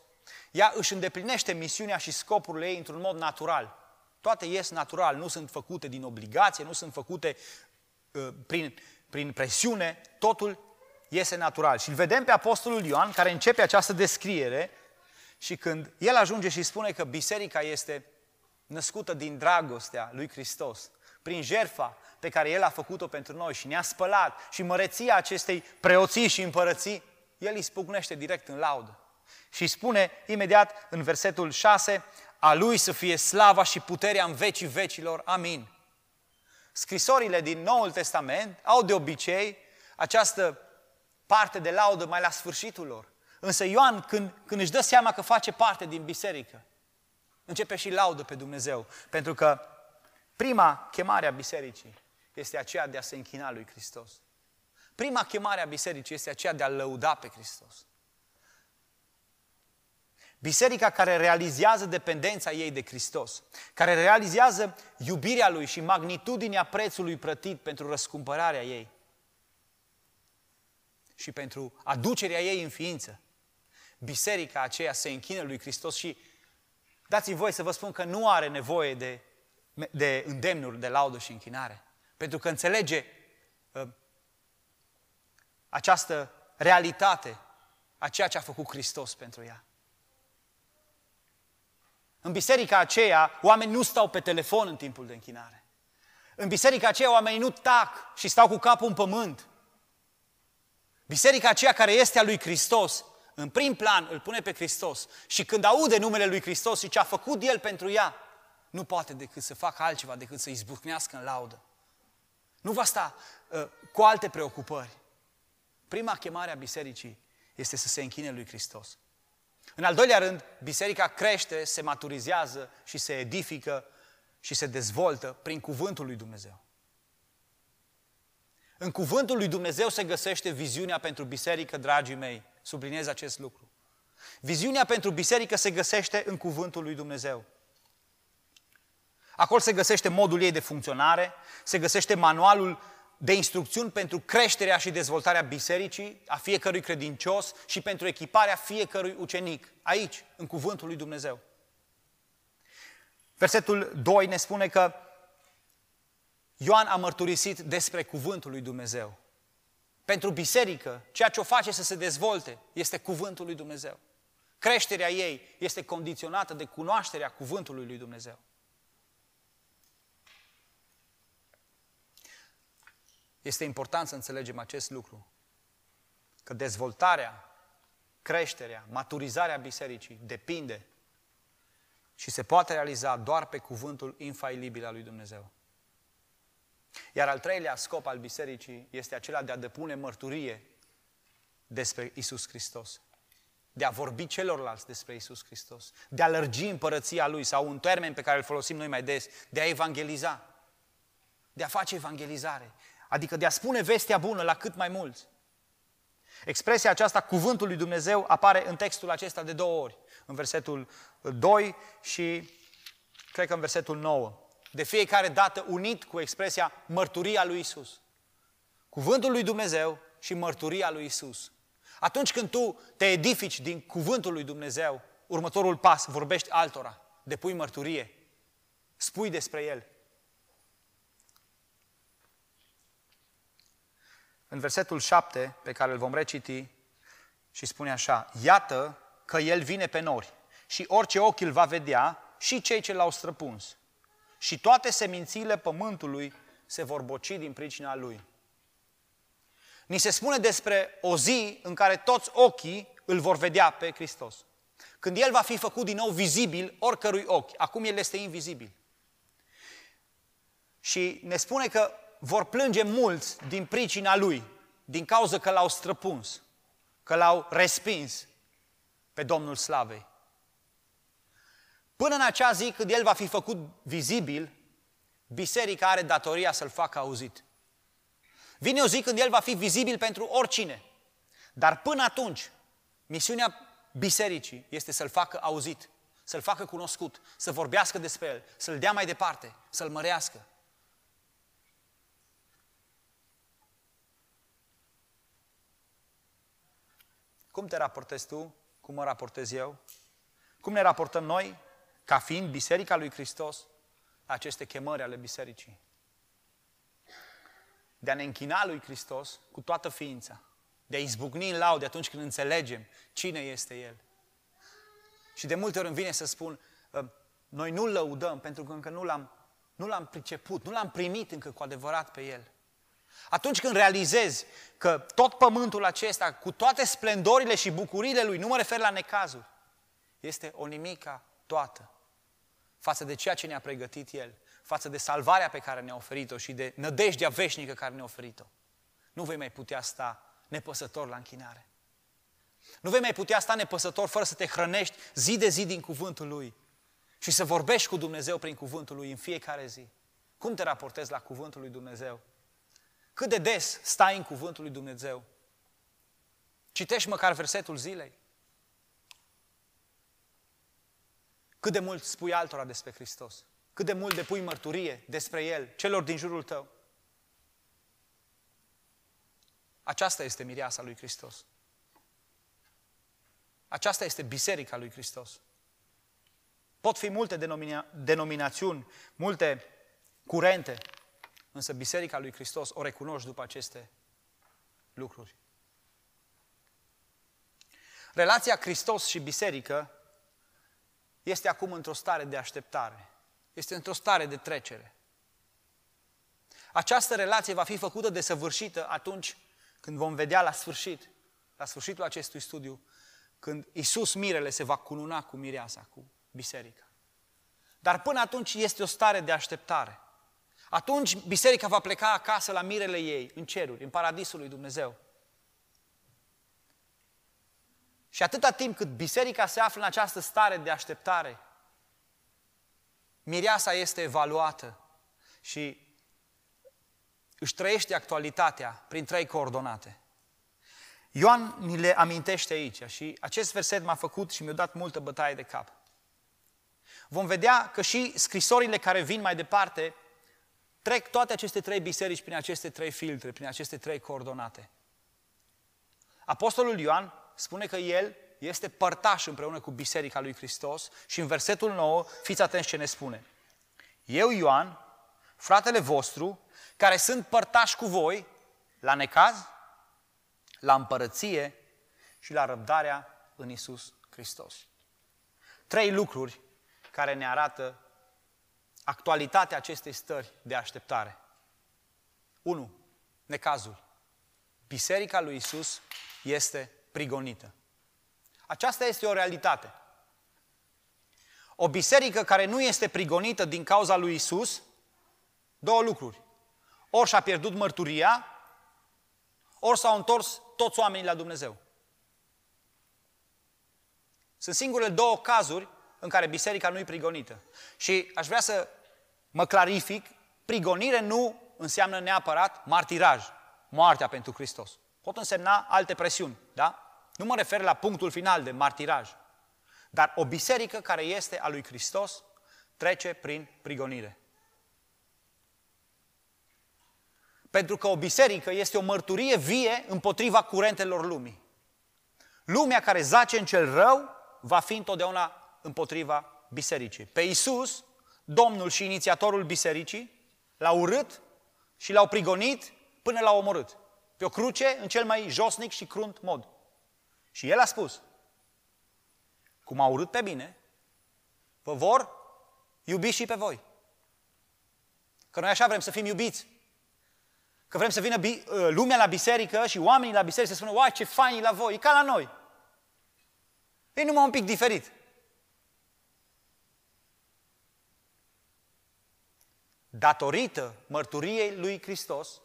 ea își îndeplinește misiunea și scopurile ei într-un mod natural. Toate ies natural, nu sunt făcute din obligație, nu sunt făcute uh, prin, prin presiune, totul iese natural. Și îl vedem pe Apostolul Ioan care începe această descriere și când el ajunge și spune că biserica este născută din dragostea lui Hristos, prin jertfa pe care El a făcut-o pentru noi și ne-a spălat și măreția acestei preoții și împărății, El îi spucnește direct în laudă. Și spune imediat în versetul șase, a Lui să fie slava și puterea în vecii vecilor. Amin. Scrisorile din Noul Testament au de obicei această parte de laudă mai la sfârșitul lor. Însă Ioan, când, când își dă seama că face parte din biserică, începe și laudă pe Dumnezeu. Pentru că prima chemare a bisericii este aceea de a se închina lui Hristos. Prima chemare a bisericii este aceea de a lăuda pe Hristos. Biserica care realizează dependența ei de Hristos, care realizează iubirea Lui și magnitudinea prețului plătit pentru răscumpărarea ei și pentru aducerea ei în ființă, biserica aceea se închină lui Hristos și dați-mi voie să vă spun că nu are nevoie de de îndemnuri de laudă și închinare. Pentru că înțelege uh, această realitate a ceea ce a făcut Hristos pentru ea. În biserica aceea, oamenii nu stau pe telefon în timpul de închinare. În biserica aceea, oamenii nu tac și stau cu capul în pământ. Biserica aceea care este a lui Hristos, în prim plan îl pune pe Hristos și când aude numele lui Hristos și ce a făcut El pentru ea, nu poate decât să facă altceva decât să izbucnească în laudă. Nu va sta uh, cu alte preocupări. Prima chemare a bisericii este să se închine lui Hristos. În al doilea rând, biserica crește, se maturizează și se edifică și se dezvoltă prin cuvântul lui Dumnezeu. În cuvântul lui Dumnezeu se găsește viziunea pentru biserică, dragii mei. Subliniez acest lucru. Viziunea pentru biserică se găsește în cuvântul lui Dumnezeu. Acolo se găsește modul ei de funcționare, se găsește manualul de instrucțiuni pentru creșterea și dezvoltarea bisericii, a fiecărui credincios și pentru echiparea fiecărui ucenic. Aici, în cuvântul lui Dumnezeu. Versetul doi ne spune că Ioan a mărturisit despre cuvântul lui Dumnezeu. Pentru biserică, ceea ce o face să se dezvolte este cuvântul lui Dumnezeu. Creșterea ei este condiționată de cunoașterea cuvântului lui Dumnezeu. Este important să înțelegem acest lucru, că dezvoltarea, creșterea, maturizarea bisericii depinde și se poate realiza doar pe cuvântul infailibil al lui Dumnezeu. Iar al treilea scop al bisericii este acela de a depune mărturie despre Iisus Hristos, de a vorbi celorlalți despre Iisus Hristos, de a lărgi împărăția Lui sau un termen pe care îl folosim noi mai des, de a evangeliza, de a face evangelizare. Adică de a spune vestea bună la cât mai mulți. Expresia aceasta, cuvântul lui Dumnezeu, apare în textul acesta de două ori. În versetul doi și cred că în versetul nouă. De fiecare dată unit cu expresia mărturia lui Iisus. Cuvântul lui Dumnezeu și mărturia lui Iisus. Atunci când tu te edifici din cuvântul lui Dumnezeu, următorul pas, vorbești altora, depui mărturie, spui despre El. În versetul șapte, pe care îl vom reciti, și spune așa, iată că El vine pe nori și orice ochi îl va vedea și cei ce l-au străpuns. Și toate semințiile pământului se vor boci din pricina Lui. Ni se spune despre o zi în care toți ochii îl vor vedea pe Hristos. Când El va fi făcut din nou vizibil oricărui ochi. Acum El este invizibil. Și ne spune că vor plânge mulți din pricina lui, din cauza că l-au străpuns, că l-au respins pe Domnul Slavei. Până în acea zi când el va fi făcut vizibil, biserica are datoria să-l facă auzit. Vine o zi când el va fi vizibil pentru oricine, dar până atunci, misiunea bisericii este să-l facă auzit, să-l facă cunoscut, să vorbească despre el, să-l dea mai departe, să-l mărească. Cum te raportezi tu? Cum mă raportez eu? Cum ne raportăm noi, ca fiind Biserica lui Hristos, la aceste chemări ale bisericii? De a ne închina lui Hristos cu toată ființa, de a izbucni în laude atunci când înțelegem cine este El. Și de multe ori îmi vine să spun, noi nu-L lăudăm pentru că încă nu l-am, nu l-am priceput, nu l-am primit încă cu adevărat pe El. Atunci când realizezi că tot pământul acesta, cu toate splendorile și bucuriile lui, nu mă refer la necazuri, este o nimica toată față de ceea ce ne-a pregătit El, față de salvarea pe care ne-a oferit-o și de nădejdea veșnică care ne-a oferit-o. Nu vei mai putea sta nepăsător la închinare. Nu vei mai putea sta nepăsător fără să te hrănești zi de zi din cuvântul Lui și să vorbești cu Dumnezeu prin cuvântul Lui în fiecare zi. Cum te raportezi la cuvântul lui Dumnezeu? Cât de des stai în cuvântul lui Dumnezeu? Citești măcar versetul zilei? Cât de mult spui altora despre Hristos? Cât de mult depui mărturie despre El celor din jurul tău? Aceasta este mireasa lui Hristos. Aceasta este biserica lui Hristos. Pot fi multe denomina- denominațiuni, multe curente, însă biserica lui Hristos o recunoști după aceste lucruri. Relația Hristos și biserică este acum într-o stare de așteptare. Este într-o stare de trecere. Această relație va fi făcută desăvârșită atunci când vom vedea la sfârșit, la sfârșitul acestui studiu, când Iisus Mirele se va cununa cu mireasa, cu biserica. Dar până atunci este o stare de așteptare. Atunci biserica va pleca acasă la mirele ei, în ceruri, în paradisul lui Dumnezeu. Și atâta timp cât biserica se află în această stare de așteptare, mireasa este evaluată și își trăiește actualitatea prin trei coordonate. Ioan ni le amintește aici și acest verset m-a făcut și mi-a dat multă bătaie de cap. Vom vedea că și scrisorile care vin mai departe trec toate aceste trei biserici prin aceste trei filtre, prin aceste trei coordonate. Apostolul Ioan spune că el este părtaș împreună cu Biserica lui Hristos și în versetul nouă, fiți atenți ce ne spune. Eu, Ioan, fratele vostru, care sunt părtași cu voi la necaz, la împărăție și la răbdarea în Iisus Hristos. Trei lucruri care ne arată actualitatea acestei stări de așteptare. unu. Necazul. Biserica lui Iisus este prigonită. Aceasta este o realitate. O biserică care nu este prigonită din cauza lui Iisus, două lucruri. Ori și-a pierdut mărturia, ori s-au întors toți oamenii la Dumnezeu. Sunt singurele două cazuri în care biserica nu e prigonită. Și aș vrea să mă clarific, prigonire nu înseamnă neapărat martiraj, moartea pentru Hristos. Pot însemna alte presiuni, da? Nu mă refer la punctul final de martiraj. Dar o biserică care este a lui Hristos trece prin prigonire. Pentru că o biserică este o mărturie vie împotriva curentelor lumii. Lumea care zace în cel rău va fi întotdeauna împotriva bisericii. Pe Iisus, Domnul și inițiatorul bisericii, l-au urât și l-au prigonit până l-au omorât. Pe o cruce, în cel mai josnic și crunt mod. Și el a spus, cum a urât pe mine, vă vor iubi și pe voi. Că noi așa vrem să fim iubiți. Că vrem să vină bi- lumea la biserică și oamenii la biserică să spună, uai, ce fain e la voi, e ca la noi. E numai un pic diferit. datorită mărturiei lui Hristos,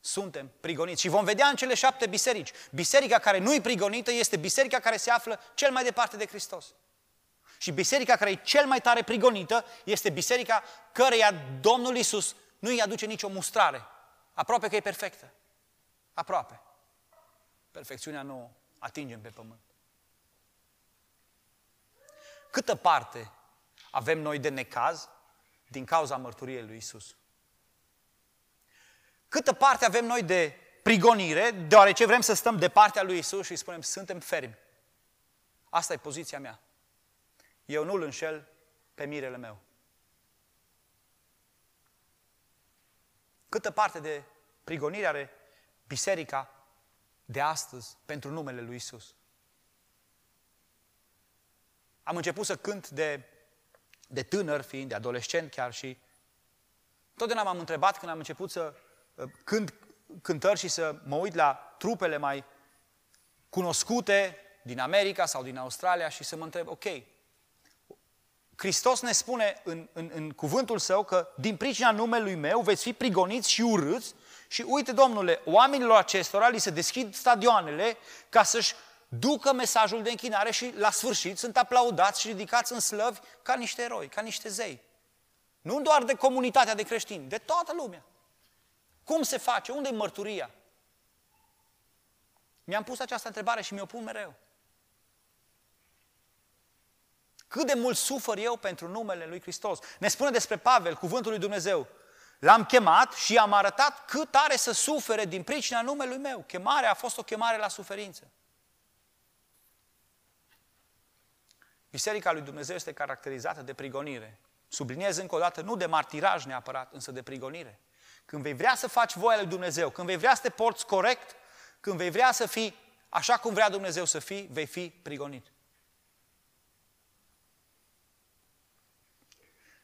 suntem prigoniți. Și vom vedea în cele șapte biserici. Biserica care nu e prigonită este biserica care se află cel mai departe de Hristos. Și biserica care e cel mai tare prigonită este biserica căreia Domnul Iisus nu îi aduce nicio mustrare. Aproape că e perfectă. Aproape. Perfecțiunea nu o atingem pe pământ. Câtă parte avem noi de necaz din cauza mărturiei lui Iisus? Câtă parte avem noi de prigonire, deoarece vrem să stăm de partea lui Iisus și spunem, suntem fermi. Asta e poziția mea. Eu nu-L înșel pe mirele meu. Câtă parte de prigonire are biserica de astăzi pentru numele lui Iisus? Am început să cânt de, de tânăr fiind, de adolescent chiar și totdeauna m-am întrebat când am început să cânt cântări și să mă uit la trupele mai cunoscute din America sau din Australia și să mă întreb, ok, Hristos ne spune în, în, în cuvântul Său că din pricina numelui meu veți fi prigoniți și urâți și uite, Domnule, oamenilor acestora li se deschid stadioanele ca să-și ducă mesajul de închinare și la sfârșit sunt aplaudați și ridicați în slăvi ca niște eroi, ca niște zei. Nu doar de comunitatea de creștini, de toată lumea. Cum se face? Unde e mărturia? Mi-am pus această întrebare și mi-o pun mereu. Cât de mult sufăr eu pentru numele lui Hristos? Ne spune despre Pavel, cuvântul lui Dumnezeu. L-am chemat și i-am arătat cât are să sufere din pricina numelui meu. Chemarea a fost o chemare la suferință. Biserica lui Dumnezeu este caracterizată de prigonire. Subliniez încă o dată, nu de martiraj neapărat, însă de prigonire. Când vei vrea să faci voia lui Dumnezeu, când vei vrea să te porți corect, când vei vrea să fii așa cum vrea Dumnezeu să fii, vei fi prigonit.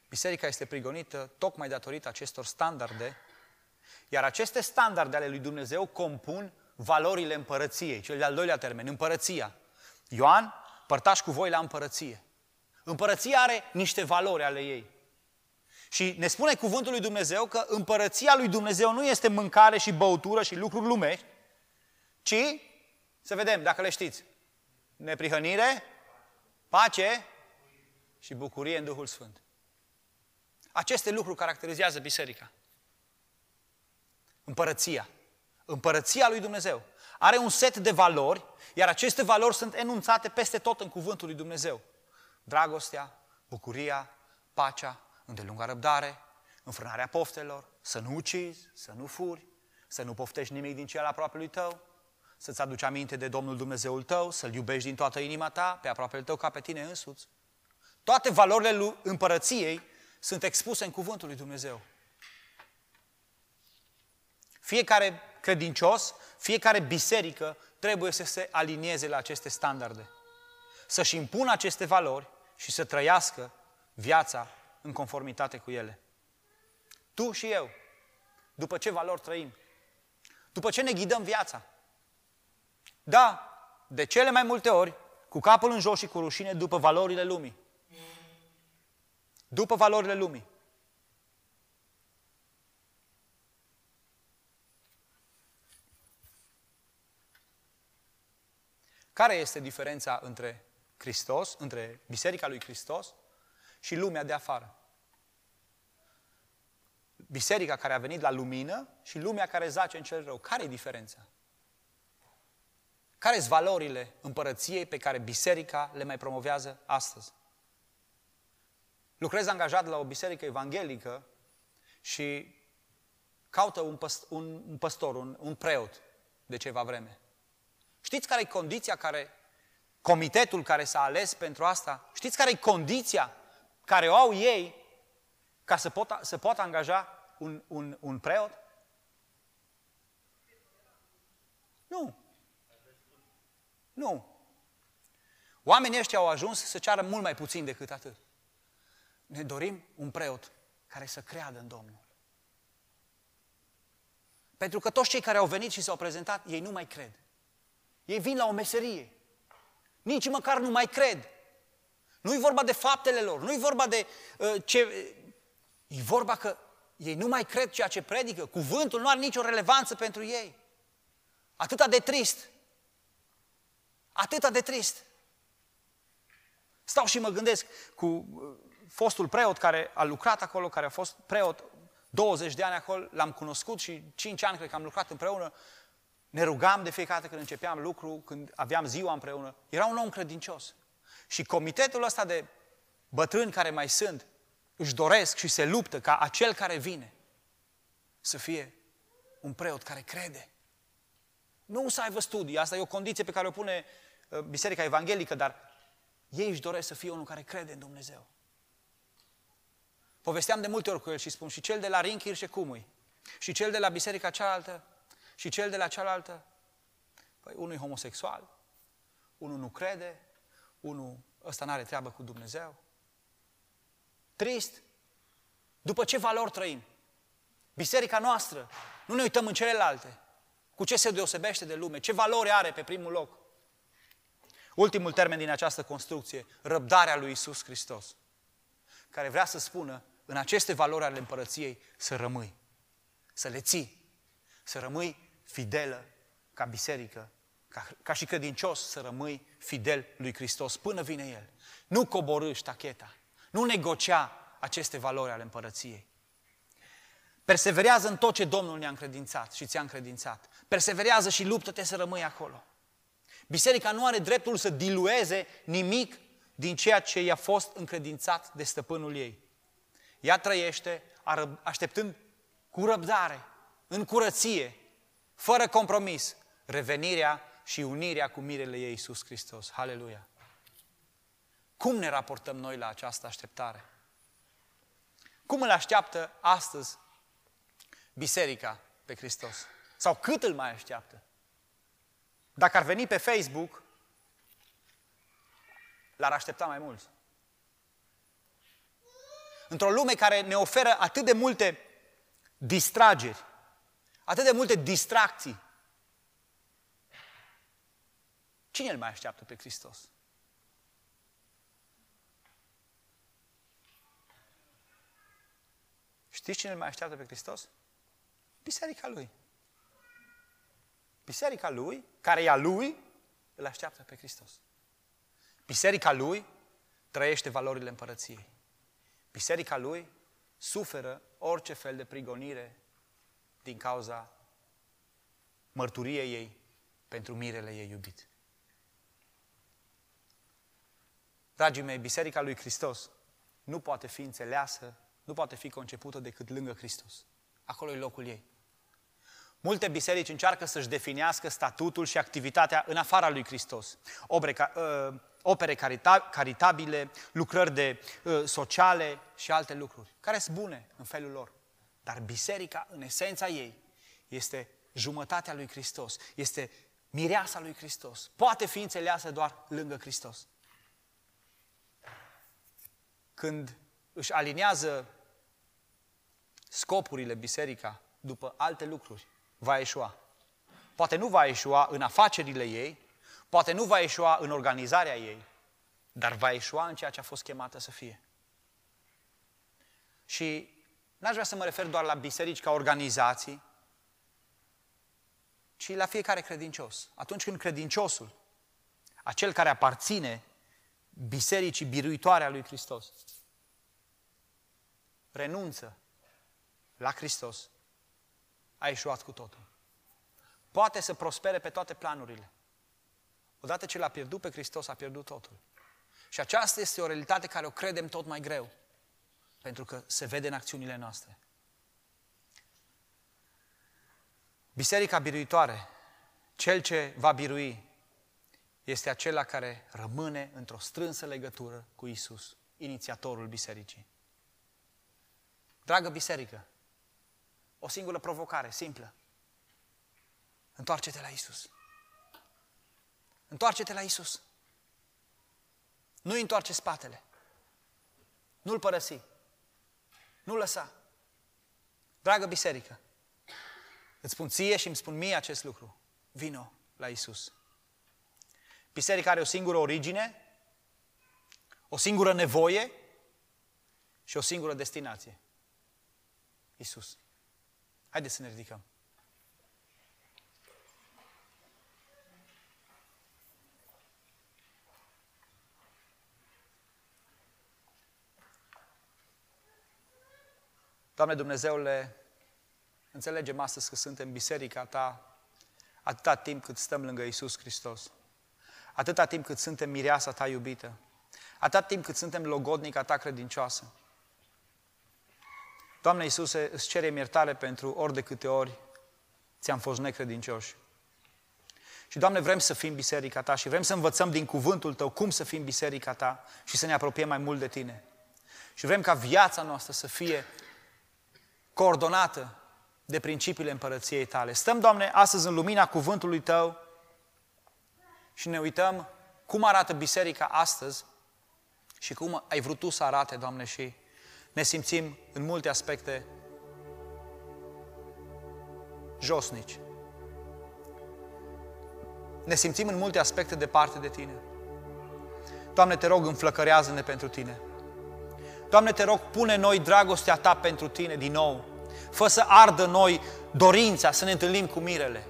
Biserica este prigonită tocmai datorită acestor standarde, iar aceste standarde ale lui Dumnezeu compun valorile împărăției, cel de-al doilea termen, împărăția. Ioan, părtaș cu voi la împărăție. Împărăția are niște valori ale ei. Și ne spune cuvântul lui Dumnezeu că împărăția lui Dumnezeu nu este mâncare și băutură și lucruri lumești, ci, să vedem dacă le știți, neprihănire, pace și bucurie în Duhul Sfânt. Aceste lucruri caracterizează biserica. Împărăția. Împărăția lui Dumnezeu. Are un set de valori, iar aceste valori sunt enunțate peste tot în cuvântul lui Dumnezeu. Dragostea, bucuria, pacea, îndelunga răbdare, înfrânarea poftelor, să nu ucizi, să nu furi, să nu poftești nimic din cel aproapelui tău, să-ți aduci aminte de Domnul Dumnezeul tău, să-L iubești din toată inima ta, pe aproapele tău ca pe tine însuți. Toate valorile împărăției sunt expuse în cuvântul lui Dumnezeu. Fiecare credincios, fiecare biserică trebuie să se alinieze la aceste standarde, să-și impună aceste valori și să trăiască viața în conformitate cu ele. Tu și eu, după ce valori trăim, după ce ne ghidăm viața. Da, de cele mai multe ori, cu capul în jos și cu rușine, după valorile lumii. După valorile lumii. Care este diferența între Hristos, între Biserica lui Hristos și lumea de afară? Biserica care a venit la lumină și lumea care zace în cel rău. Care e diferența? Care sunt valorile împărăției pe care biserica le mai promovează astăzi? Lucrez angajat la o biserică evanghelică și caută un, păst- un, un păstor, un, un preot de ceva vreme. Știți care e condiția care, comitetul care s-a ales pentru asta? Știți care e condiția care o au ei ca să, pot, să poată angaja un, un, un preot? Nu. Nu. Oamenii ăștia au ajuns să ceară mult mai puțin decât atât. Ne dorim un preot care să creadă în Domnul. Pentru că toți cei care au venit și s-au prezentat, ei nu mai cred. Ei vin la o meserie. Nici măcar nu mai cred. Nu-i vorba de faptele lor, nu-i vorba de uh, ce... E vorba că Ei nu mai cred ceea ce predică. Cuvântul nu are nicio relevanță pentru ei. Atâta de trist. Atâta de trist. Stau și mă gândesc cu fostul preot care a lucrat acolo, care a fost preot douăzeci de ani acolo, l-am cunoscut și cinci ani cred că am lucrat împreună. Ne rugam de fiecare dată când începeam lucru, când aveam ziua împreună. Era un om credincios. Și comitetul ăsta de bătrâni care mai sunt, își doresc și se luptă ca acel care vine să fie un preot care crede. Nu să aibă studii, asta e o condiție pe care o pune Biserica Evanghelică, dar ei își doresc să fie unul care crede în Dumnezeu. Povesteam de multe ori cu el și spun, și cel de la Rinchir și Cumui, și cel de la biserica cealaltă, și cel de la cealaltă, păi unul e homosexual, unul nu crede, unul ăsta n-are treabă cu Dumnezeu. Trist. După ce valori trăim? Biserica noastră. Nu ne uităm în celelalte. Cu ce se deosebește de lume? Ce valori are pe primul loc? Ultimul termen din această construcție, răbdarea lui Iisus Hristos, care vrea să spună, în aceste valori ale împărăției, să rămâi, să le ții, să rămâi fidelă ca biserică, ca, ca și credincios să rămâi fidel lui Hristos până vine El. Nu coborî ștacheta. Nu negocia aceste valori ale împărăției. Perseverează în tot ce Domnul ne-a încredințat și ți-a încredințat. Perseverează și luptă-te să rămâi acolo. Biserica nu are dreptul să dilueze nimic din ceea ce i-a fost încredințat de stăpânul ei. Ea trăiește așteptând cu răbdare, în curăție, fără compromis, revenirea și unirea cu mirele ei Iisus Hristos. Haleluia! Cum ne raportăm noi la această așteptare? Cum îl așteaptă astăzi biserica pe Hristos? Sau cât îl mai așteaptă? Dacă ar veni pe Facebook, l-ar aștepta mai mulți. Într-o lume care ne oferă atât de multe distrageri, atât de multe distracții, cine îl mai așteaptă pe Hristos? Știți cine îl mai așteaptă pe Hristos? Biserica Lui. Biserica Lui, care e a Lui, îl așteaptă pe Hristos. Biserica Lui trăiește valorile împărăției. Biserica Lui suferă orice fel de prigonire din cauza mărturiei ei pentru mirele ei iubit. Dragii mei, Biserica Lui Hristos nu poate fi înțeleasă, nu poate fi concepută decât lângă Hristos. Acolo e locul ei. Multe biserici încearcă să-și definească statutul și activitatea în afara lui Hristos. Obreca, uh, opere carita- caritabile, lucrări de, uh, sociale și alte lucruri, care sunt bune în felul lor. Dar biserica, în esența ei, este jumătatea lui Hristos, este mireasa lui Hristos. Poate fi înțeleasă doar lângă Hristos. Când își alinează scopurile biserica după alte lucruri, va eșua. Poate nu va eșua în afacerile ei, poate nu va eșua în organizarea ei, dar va eșua în ceea ce a fost chemată să fie. Și n-aș vrea să mă refer doar la biserici ca organizații, ci la fiecare credincios. Atunci când credinciosul, acel care aparține bisericii biruitoare a lui Hristos, renunță la Hristos, a eșuat cu totul. Poate să prospere pe toate planurile. Odată ce l-a pierdut pe Hristos, a pierdut totul. Și aceasta este o realitate care o credem tot mai greu, pentru că se vede în acțiunile noastre. Biserica biruitoare, cel ce va birui, este acela care rămâne într-o strânsă legătură cu Iisus, inițiatorul bisericii. Dragă biserică, o singură provocare, simplă. Întoarce-te la Iisus. Întoarce-te la Iisus. Nu-i întoarce spatele. Nu-L părăsi. Nu-L lăsa. Dragă biserică, îți spun ție și îmi spun mie acest lucru. Vino la Iisus. Biserica are o singură origine, o singură nevoie și o singură destinație. Iisus. Haideți să ne ridicăm. Doamne Dumnezeule, înțelegem astăzi că suntem biserica Ta atâta timp cât stăm lângă Iisus Hristos, atâta timp cât suntem mireasa Ta iubită, atâta timp cât suntem logodnica Ta credincioasă. Doamne Iisuse, îți cerem iertare pentru ori de câte ori ți-am fost necredincioși. Și, Doamne, vrem să fim biserica Ta și vrem să învățăm din cuvântul Tău cum să fim biserica Ta și să ne apropiem mai mult de Tine. Și vrem ca viața noastră să fie coordonată de principiile împărăției Tale. Stăm, Doamne, astăzi în lumina cuvântului Tău și ne uităm cum arată biserica astăzi și cum ai vrut Tu să arate, Doamne, și ne simțim în multe aspecte josnici. Ne simțim în multe aspecte departe de Tine. Doamne, Te rog, înflăcărează-ne pentru Tine. Doamne, Te rog, pune noi dragostea Ta pentru Tine din nou. Fă să ardă noi dorința să ne întâlnim cu mirele.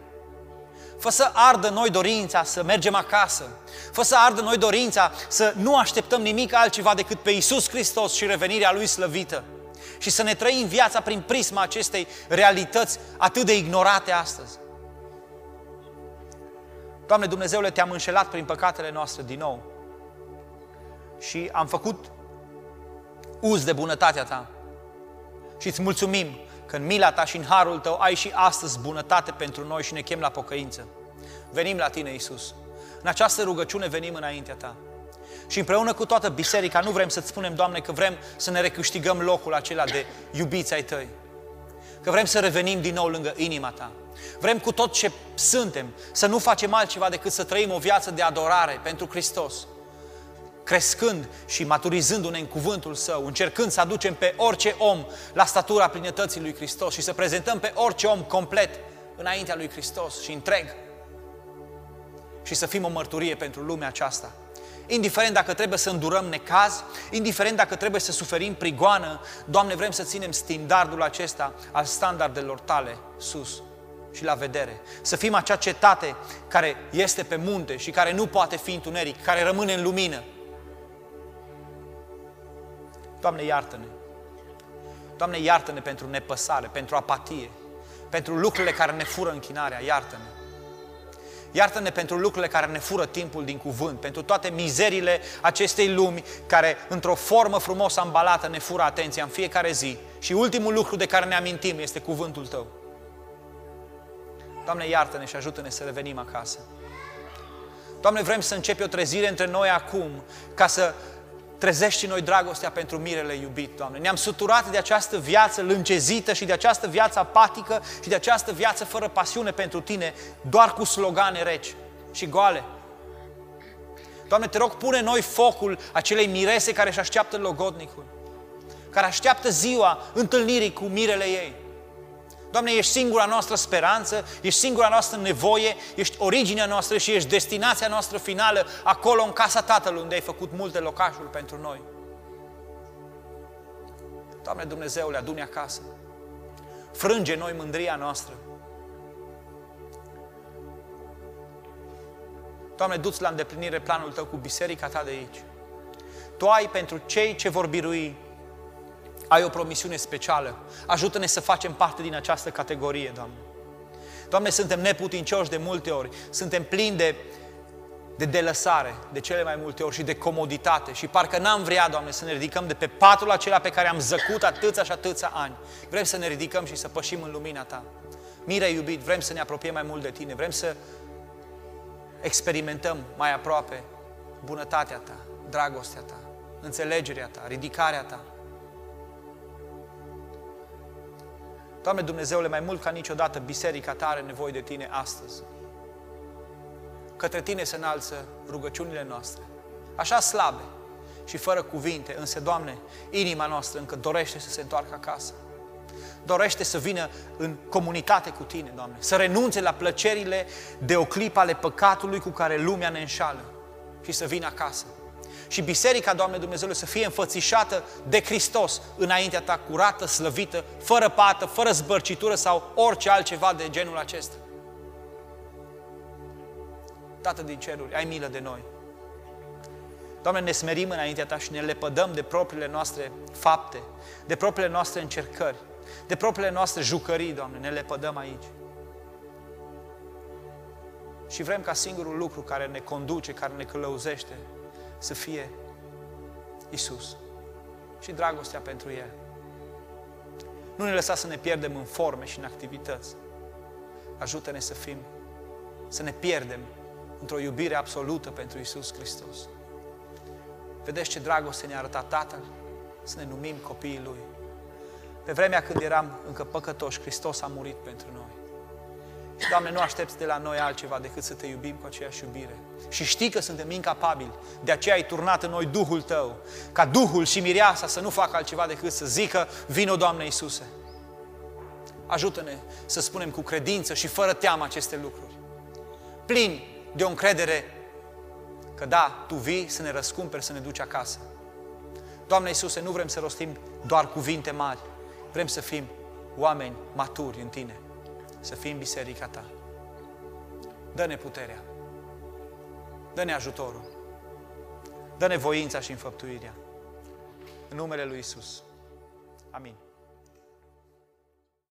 Fă să ardă noi dorința să mergem acasă. Fă să ardă noi dorința să nu așteptăm nimic altceva decât pe Iisus Hristos și revenirea Lui slăvită. Și să ne trăim viața prin prisma acestei realități atât de ignorate astăzi. Doamne Dumnezeule, Te-am înșelat prin păcatele noastre din nou. Și am făcut uz de bunătatea Ta. Și îți mulțumim că în mila Ta și în harul Tău ai și astăzi bunătate pentru noi și ne chem la pocăință. Venim la Tine, Iisus. În această rugăciune venim înaintea Ta. Și împreună cu toată biserica nu vrem să-Ți spunem, Doamne, că vrem să ne recâștigăm locul acela de iubiți ai Tăi. Că vrem să revenim din nou lângă inima Ta. Vrem cu tot ce suntem să nu facem altceva decât să trăim o viață de adorare pentru Hristos. Crescând și maturizându-ne în cuvântul Său, încercând să aducem pe orice om la statura plinătății lui Hristos și să prezentăm pe orice om complet înaintea lui Hristos și întreg. Și să fim o mărturie pentru lumea aceasta. Indiferent dacă trebuie să îndurăm necaz, indiferent dacă trebuie să suferim prigoană, Doamne, vrem să ținem standardul acesta al standardelor Tale sus și la vedere. Să fim acea cetate care este pe munte și care nu poate fi întuneric, care rămâne în lumină. Doamne, iartă-ne! Doamne, iartă-ne pentru nepăsare, pentru apatie, pentru lucrurile care ne fură închinarea, iartă-ne! Iartă-ne pentru lucrurile care ne fură timpul din cuvânt, pentru toate mizerile acestei lumi care, într-o formă frumos ambalată, ne fură atenția în fiecare zi. Și ultimul lucru de care ne amintim este cuvântul Tău. Doamne, iartă-ne și ajută-ne să revenim acasă. Doamne, vrem să începi o trezire între noi acum, ca să trezești noi dragostea pentru mirele iubit, Doamne. Ne-am suturat de această viață lângezită și de această viață apatică și de această viață fără pasiune pentru Tine, doar cu slogane reci și goale. Doamne, Te rog, pune noi focul acelei mirese care își așteaptă logodnicul, care așteaptă ziua întâlnirii cu mirele ei. Doamne, ești singura noastră speranță, ești singura noastră nevoie, ești originea noastră și ești destinația noastră finală, acolo în casa Tatălui, unde ai făcut multe locașuri pentru noi. Doamne Dumnezeule, adu-ne acasă. Frânge noi mândria noastră. Doamne, du-ți la îndeplinire planul Tău cu biserica Ta de aici. Tu ai pentru cei ce vor birui, ai o promisiune specială. Ajută-ne să facem parte din această categorie, Doamne. Doamne, suntem neputincioși de multe ori. Suntem plini de, de delăsare, de cele mai multe ori, și de comoditate. Și parcă n-am vrea, Doamne, să ne ridicăm de pe patul acela pe care am zăcut atâția și atâția ani. Vrem să ne ridicăm și să pășim în lumina Ta. Mire iubit, vrem să ne apropiem mai mult de Tine. Vrem să experimentăm mai aproape bunătatea Ta, dragostea Ta, înțelegerea Ta, ridicarea Ta. Doamne Dumnezeule, mai mult ca niciodată, biserica Ta are nevoie de Tine astăzi. Către Tine se înalță rugăciunile noastre, așa slabe și fără cuvinte, însă, Doamne, inima noastră încă dorește să se întoarcă acasă. Dorește să vină în comunitate cu Tine, Doamne, să renunțe la plăcerile de o clipă ale păcatului cu care lumea ne înșală și să vină acasă. și Biserica, Doamne Dumnezeule, să fie înfățișată de Hristos înaintea Ta, curată, slăvită, fără pată, fără zbărcitură sau orice altceva de genul acesta. Tată din ceruri, ai milă de noi. Doamne, ne smerim înaintea Ta și ne lepădăm de propriile noastre fapte, de propriile noastre încercări, de propriile noastre jucării, Doamne, ne lepădăm aici. Și vrem ca singurul lucru care ne conduce, care ne călăuzește, să fie Iisus și dragostea pentru El. Nu ne lăsa să ne pierdem în forme și în activități. Ajută-ne să fim, să ne pierdem într-o iubire absolută pentru Iisus Hristos. Vedeți ce dragoste ne-a arătat Tatăl? Să ne numim copiii Lui. Pe vremea când eram încă păcătoși, Hristos a murit pentru noi. Doamne, nu aștepți de la noi altceva decât să Te iubim cu aceeași iubire. Și știi că suntem incapabili, de aceea ai turnat în noi Duhul Tău, ca Duhul și mireasa să nu facă altceva decât să zică, vino Doamne Iisuse. Ajută-ne să spunem cu credință și fără teamă aceste lucruri. Plin de o încredere că da, Tu vii să ne răscumperi, să ne duci acasă. Doamne Iisuse, nu vrem să rostim doar cuvinte mari, vrem să fim oameni maturi în Tine. Să fim biserica Ta. Dă-ne puterea. Dă-ne ajutorul. Dă-ne voința și înfăptuirea. În numele Lui Iisus. Amin.